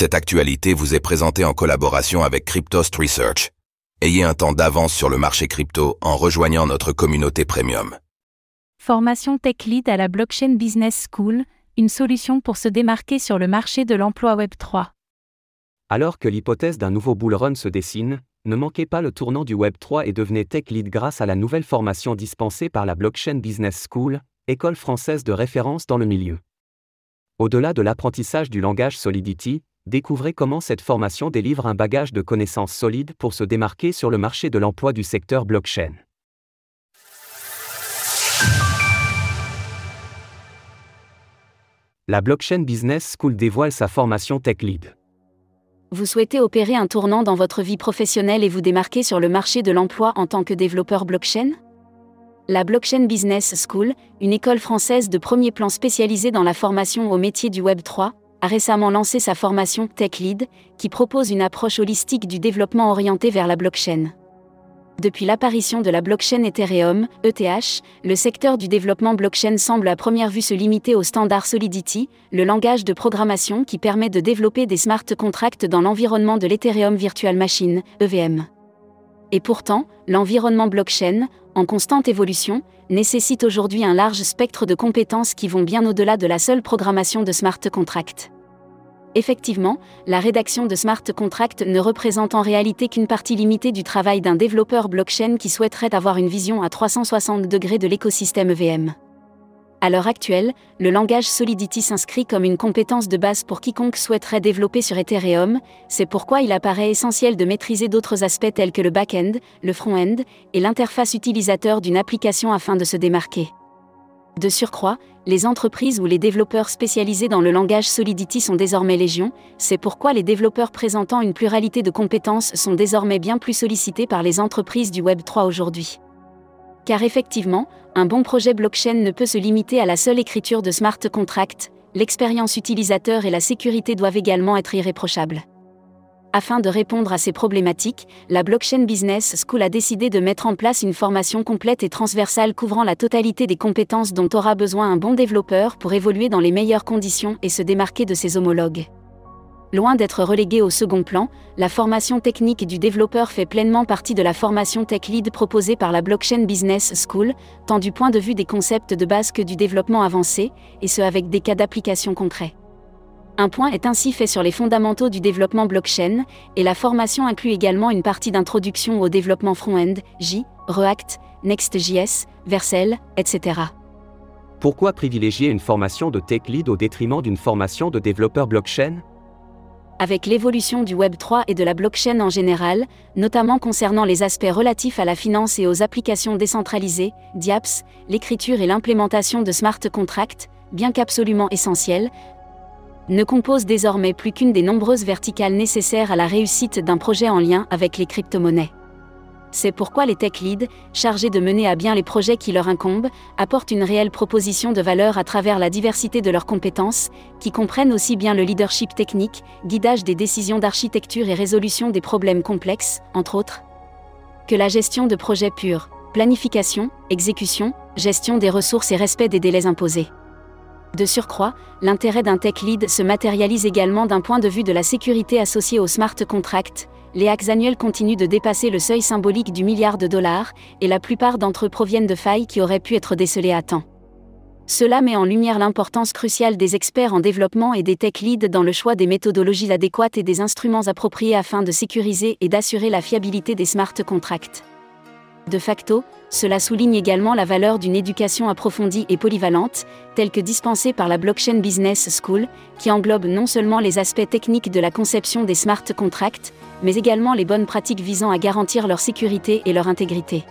Cette actualité vous est présentée en collaboration avec Cryptoast Research. Ayez un temps d'avance sur le marché crypto en rejoignant notre communauté premium. Formation Tech Lead à la Blockchain Business School, une solution pour se démarquer sur le marché de l'emploi Web3. Alors que l'hypothèse d'un nouveau bull run se dessine, ne manquez pas le tournant du Web3 et devenez Tech Lead grâce à la nouvelle formation dispensée par la Blockchain Business School, école française de référence dans le milieu. Au-delà de l'apprentissage du langage Solidity, découvrez comment cette formation délivre un bagage de connaissances solides pour se démarquer sur le marché de l'emploi du secteur blockchain. La Blockchain Business School dévoile sa formation Tech Lead. Vous souhaitez opérer un tournant dans votre vie professionnelle et vous démarquer sur le marché de l'emploi en tant que développeur blockchain ? La Blockchain Business School, une école française de premier plan spécialisée dans la formation aux métiers du Web3, a récemment lancé sa formation Tech Lead, qui propose une approche holistique du développement orienté vers la blockchain. Depuis l'apparition de la blockchain Ethereum, ETH, le secteur du développement blockchain semble à première vue se limiter au standard Solidity, le langage de programmation qui permet de développer des smart contracts dans l'environnement de l'Ethereum Virtual Machine, EVM. Et pourtant, l'environnement blockchain, en constante évolution, nécessite aujourd'hui un large spectre de compétences qui vont bien au-delà de la seule programmation de smart contracts. Effectivement, la rédaction de smart contracts ne représente en réalité qu'une partie limitée du travail d'un développeur blockchain qui souhaiterait avoir une vision à 360 degrés de l'écosystème EVM. À l'heure actuelle, le langage Solidity s'inscrit comme une compétence de base pour quiconque souhaiterait développer sur Ethereum, c'est pourquoi il apparaît essentiel de maîtriser d'autres aspects tels que le back-end, le front-end et l'interface utilisateur d'une application afin de se démarquer. De surcroît, les entreprises ou les développeurs spécialisés dans le langage Solidity sont désormais légion, c'est pourquoi les développeurs présentant une pluralité de compétences sont désormais bien plus sollicités par les entreprises du Web3 aujourd'hui. Car effectivement, un bon projet blockchain ne peut se limiter à la seule écriture de smart contracts, l'expérience utilisateur et la sécurité doivent également être irréprochables. Afin de répondre à ces problématiques, la Blockchain Business School a décidé de mettre en place une formation complète et transversale couvrant la totalité des compétences dont aura besoin un bon développeur pour évoluer dans les meilleures conditions et se démarquer de ses homologues. Loin d'être reléguée au second plan, la formation technique du développeur fait pleinement partie de la formation Tech Lead proposée par la Blockchain Business School, tant du point de vue des concepts de base que du développement avancé, et ce avec des cas d'application concrets. Un point est ainsi fait sur les fondamentaux du développement blockchain, et la formation inclut également une partie d'introduction au développement front-end, J, React, Next.js, Vercel, etc. Pourquoi privilégier une formation de Tech Lead au détriment d'une formation de développeur blockchain ? Avec l'évolution du Web3 et de la blockchain en général, notamment concernant les aspects relatifs à la finance et aux applications décentralisées, DApps, l'écriture et l'implémentation de smart contracts, bien qu'absolument essentielles, ne compose désormais plus qu'une des nombreuses verticales nécessaires à la réussite d'un projet en lien avec les crypto-monnaies. C'est pourquoi les Tech Leads, chargés de mener à bien les projets qui leur incombent, apportent une réelle proposition de valeur à travers la diversité de leurs compétences, qui comprennent aussi bien le leadership technique, guidage des décisions d'architecture et résolution des problèmes complexes, entre autres, que la gestion de projets purs, planification, exécution, gestion des ressources et respect des délais imposés. De surcroît, l'intérêt d'un Tech Lead se matérialise également d'un point de vue de la sécurité associée aux smart contracts. Les hacks annuels continuent de dépasser le seuil symbolique du $1 billion, et la plupart d'entre eux proviennent de failles qui auraient pu être décelées à temps. Cela met en lumière l'importance cruciale des experts en développement et des Tech Leads dans le choix des méthodologies adéquates et des instruments appropriés afin de sécuriser et d'assurer la fiabilité des smart contracts. De facto, cela souligne également la valeur d'une éducation approfondie et polyvalente, telle que dispensée par la Blockchain Business School, qui englobe non seulement les aspects techniques de la conception des smart contracts, mais également les bonnes pratiques visant à garantir leur sécurité et leur intégrité.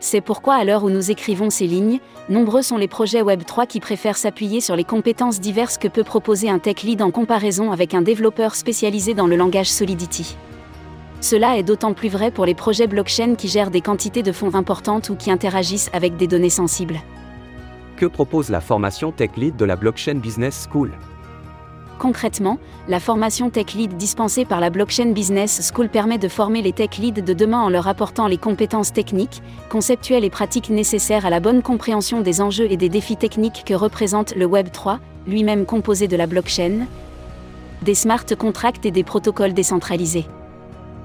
C'est pourquoi à l'heure où nous écrivons ces lignes, nombreux sont les projets Web3 qui préfèrent s'appuyer sur les compétences diverses que peut proposer un Tech Lead en comparaison avec un développeur spécialisé dans le langage Solidity. Cela est d'autant plus vrai pour les projets blockchain qui gèrent des quantités de fonds importantes ou qui interagissent avec des données sensibles. Que propose la formation Tech Lead de la Blockchain Business School ? Concrètement, la formation Tech Lead dispensée par la Blockchain Business School permet de former les Tech Leads de demain en leur apportant les compétences techniques, conceptuelles et pratiques nécessaires à la bonne compréhension des enjeux et des défis techniques que représente le Web3, lui-même composé de la blockchain, des smart contracts et des protocoles décentralisés.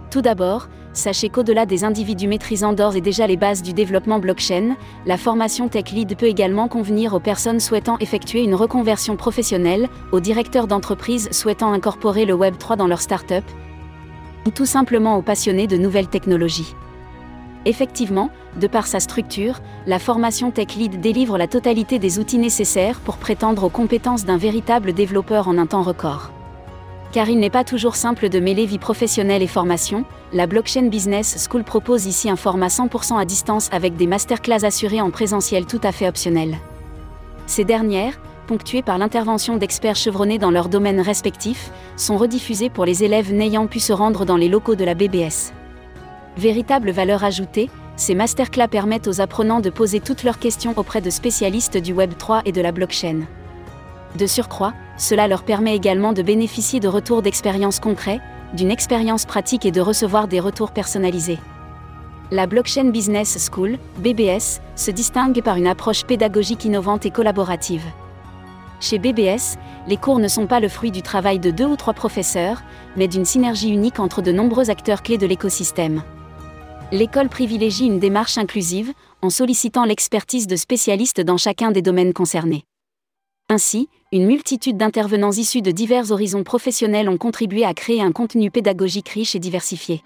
Tout d'abord, sachez qu'au-delà des individus maîtrisant d'ores et déjà les bases du développement blockchain, la formation Tech Lead peut également convenir aux personnes souhaitant effectuer une reconversion professionnelle, aux directeurs d'entreprises souhaitant incorporer le Web3 dans leur start-up, ou tout simplement aux passionnés de nouvelles technologies. Effectivement, de par sa structure, la formation Tech Lead délivre la totalité des outils nécessaires pour prétendre aux compétences d'un véritable développeur en un temps record. Car il n'est pas toujours simple de mêler vie professionnelle et formation, la Blockchain Business School propose ici un format 100% à distance avec des masterclass assurées en présentiel tout à fait optionnel. Ces dernières, ponctuées par l'intervention d'experts chevronnés dans leurs domaines respectifs, sont rediffusées pour les élèves n'ayant pu se rendre dans les locaux de la BBS. Véritable valeur ajoutée, ces masterclass permettent aux apprenants de poser toutes leurs questions auprès de spécialistes du Web3 et de la blockchain. De surcroît, cela leur permet également de bénéficier de retours d'expériences concrets, d'une expérience pratique et de recevoir des retours personnalisés. La Blockchain Business School, BBS, se distingue par une approche pédagogique innovante et collaborative. Chez BBS, les cours ne sont pas le fruit du travail de 2 ou 3 professeurs, mais d'une synergie unique entre de nombreux acteurs clés de l'écosystème. L'école privilégie une démarche inclusive, en sollicitant l'expertise de spécialistes dans chacun des domaines concernés. Ainsi, une multitude d'intervenants issus de divers horizons professionnels ont contribué à créer un contenu pédagogique riche et diversifié.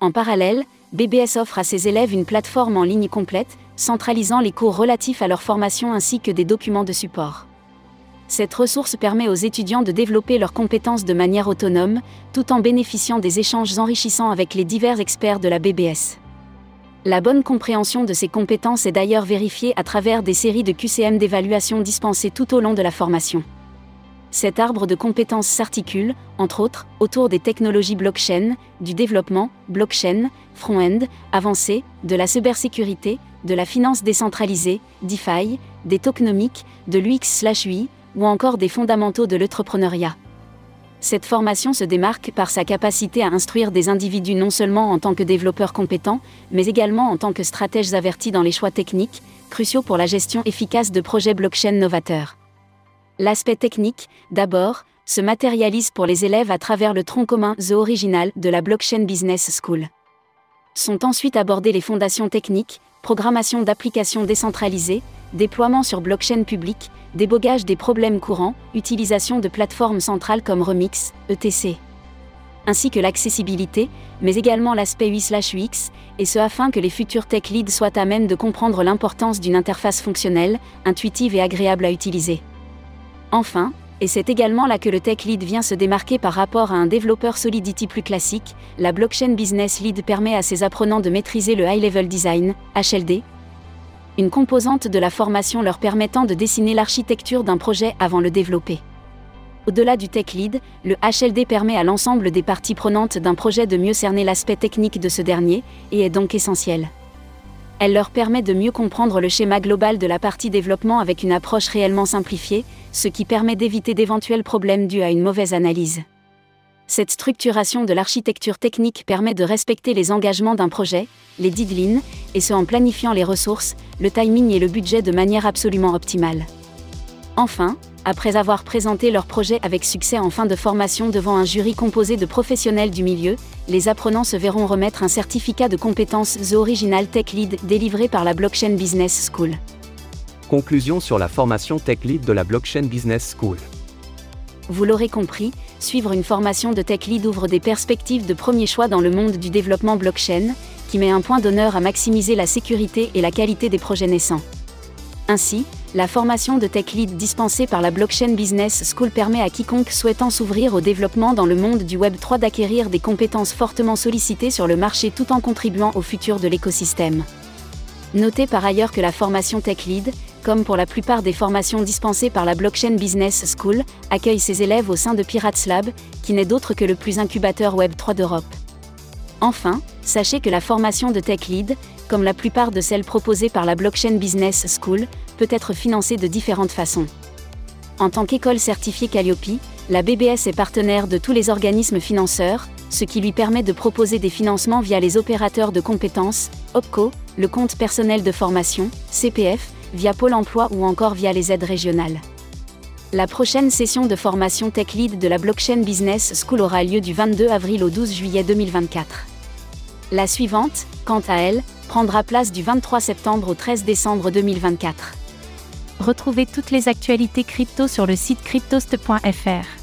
En parallèle, BBS offre à ses élèves une plateforme en ligne complète, centralisant les cours relatifs à leur formation ainsi que des documents de support. Cette ressource permet aux étudiants de développer leurs compétences de manière autonome, tout en bénéficiant des échanges enrichissants avec les divers experts de la BBS. La bonne compréhension de ces compétences est d'ailleurs vérifiée à travers des séries de QCM d'évaluation dispensées tout au long de la formation. Cet arbre de compétences s'articule, entre autres, autour des technologies blockchain, du développement, blockchain, front-end, avancé, de la cybersécurité, de la finance décentralisée, DeFi, des tokenomics, de l'UX/UI, ou encore des fondamentaux de l'entrepreneuriat. Cette formation se démarque par sa capacité à instruire des individus non seulement en tant que développeurs compétents, mais également en tant que stratèges avertis dans les choix techniques, cruciaux pour la gestion efficace de projets blockchain novateurs. L'aspect technique, d'abord, se matérialise pour les élèves à travers le tronc commun The Original de la Blockchain Business School. Sont ensuite abordées les fondations techniques, programmation d'applications décentralisées, déploiement sur blockchain public, débogage des problèmes courants, utilisation de plateformes centrales comme Remix, etc. Ainsi que l'accessibilité, mais également l'aspect UI/UX, et ce afin que les futurs tech leads soient à même de comprendre l'importance d'une interface fonctionnelle, intuitive et agréable à utiliser. Enfin, et c'est également là que le tech lead vient se démarquer par rapport à un développeur Solidity plus classique, la Blockchain Business Lead permet à ses apprenants de maîtriser le High Level Design, HLD, une composante de la formation leur permettant de dessiner l'architecture d'un projet avant de le développer. Au-delà du tech lead, le HLD permet à l'ensemble des parties prenantes d'un projet de mieux cerner l'aspect technique de ce dernier, et est donc essentiel. Elle leur permet de mieux comprendre le schéma global de la partie développement avec une approche réellement simplifiée, ce qui permet d'éviter d'éventuels problèmes dus à une mauvaise analyse. Cette structuration de l'architecture technique permet de respecter les engagements d'un projet, les deadlines, et ce en planifiant les ressources, le timing et le budget de manière absolument optimale. Enfin, après avoir présenté leur projet avec succès en fin de formation devant un jury composé de professionnels du milieu, les apprenants se verront remettre un certificat de compétences The Original Tech Lead délivré par la Blockchain Business School. Conclusion sur la formation Tech Lead de la Blockchain Business School. Vous l'aurez compris, suivre une formation de Tech Lead ouvre des perspectives de premier choix dans le monde du développement blockchain, qui met un point d'honneur à maximiser la sécurité et la qualité des projets naissants. Ainsi, la formation de Tech Lead dispensée par la Blockchain Business School permet à quiconque souhaitant s'ouvrir au développement dans le monde du Web3 d'acquérir des compétences fortement sollicitées sur le marché tout en contribuant au futur de l'écosystème. Notez par ailleurs que la formation Tech Lead, comme pour la plupart des formations dispensées par la Blockchain Business School, accueille ses élèves au sein de Pirates Lab, qui n'est d'autre que le plus incubateur Web3 d'Europe. Enfin, sachez que la formation de Tech Lead, comme la plupart de celles proposées par la Blockchain Business School, peut être financée de différentes façons. En tant qu'école certifiée Calliope, la BBS est partenaire de tous les organismes financeurs, ce qui lui permet de proposer des financements via les opérateurs de compétences, OPCO, le compte personnel de formation, CPF, via Pôle emploi ou encore via les aides régionales. La prochaine session de formation Tech Lead de la Blockchain Business School aura lieu du 22 avril au 12 juillet 2024. La suivante, quant à elle, prendra place du 23 septembre au 13 décembre 2024. Retrouvez toutes les actualités crypto sur le site cryptoast.fr.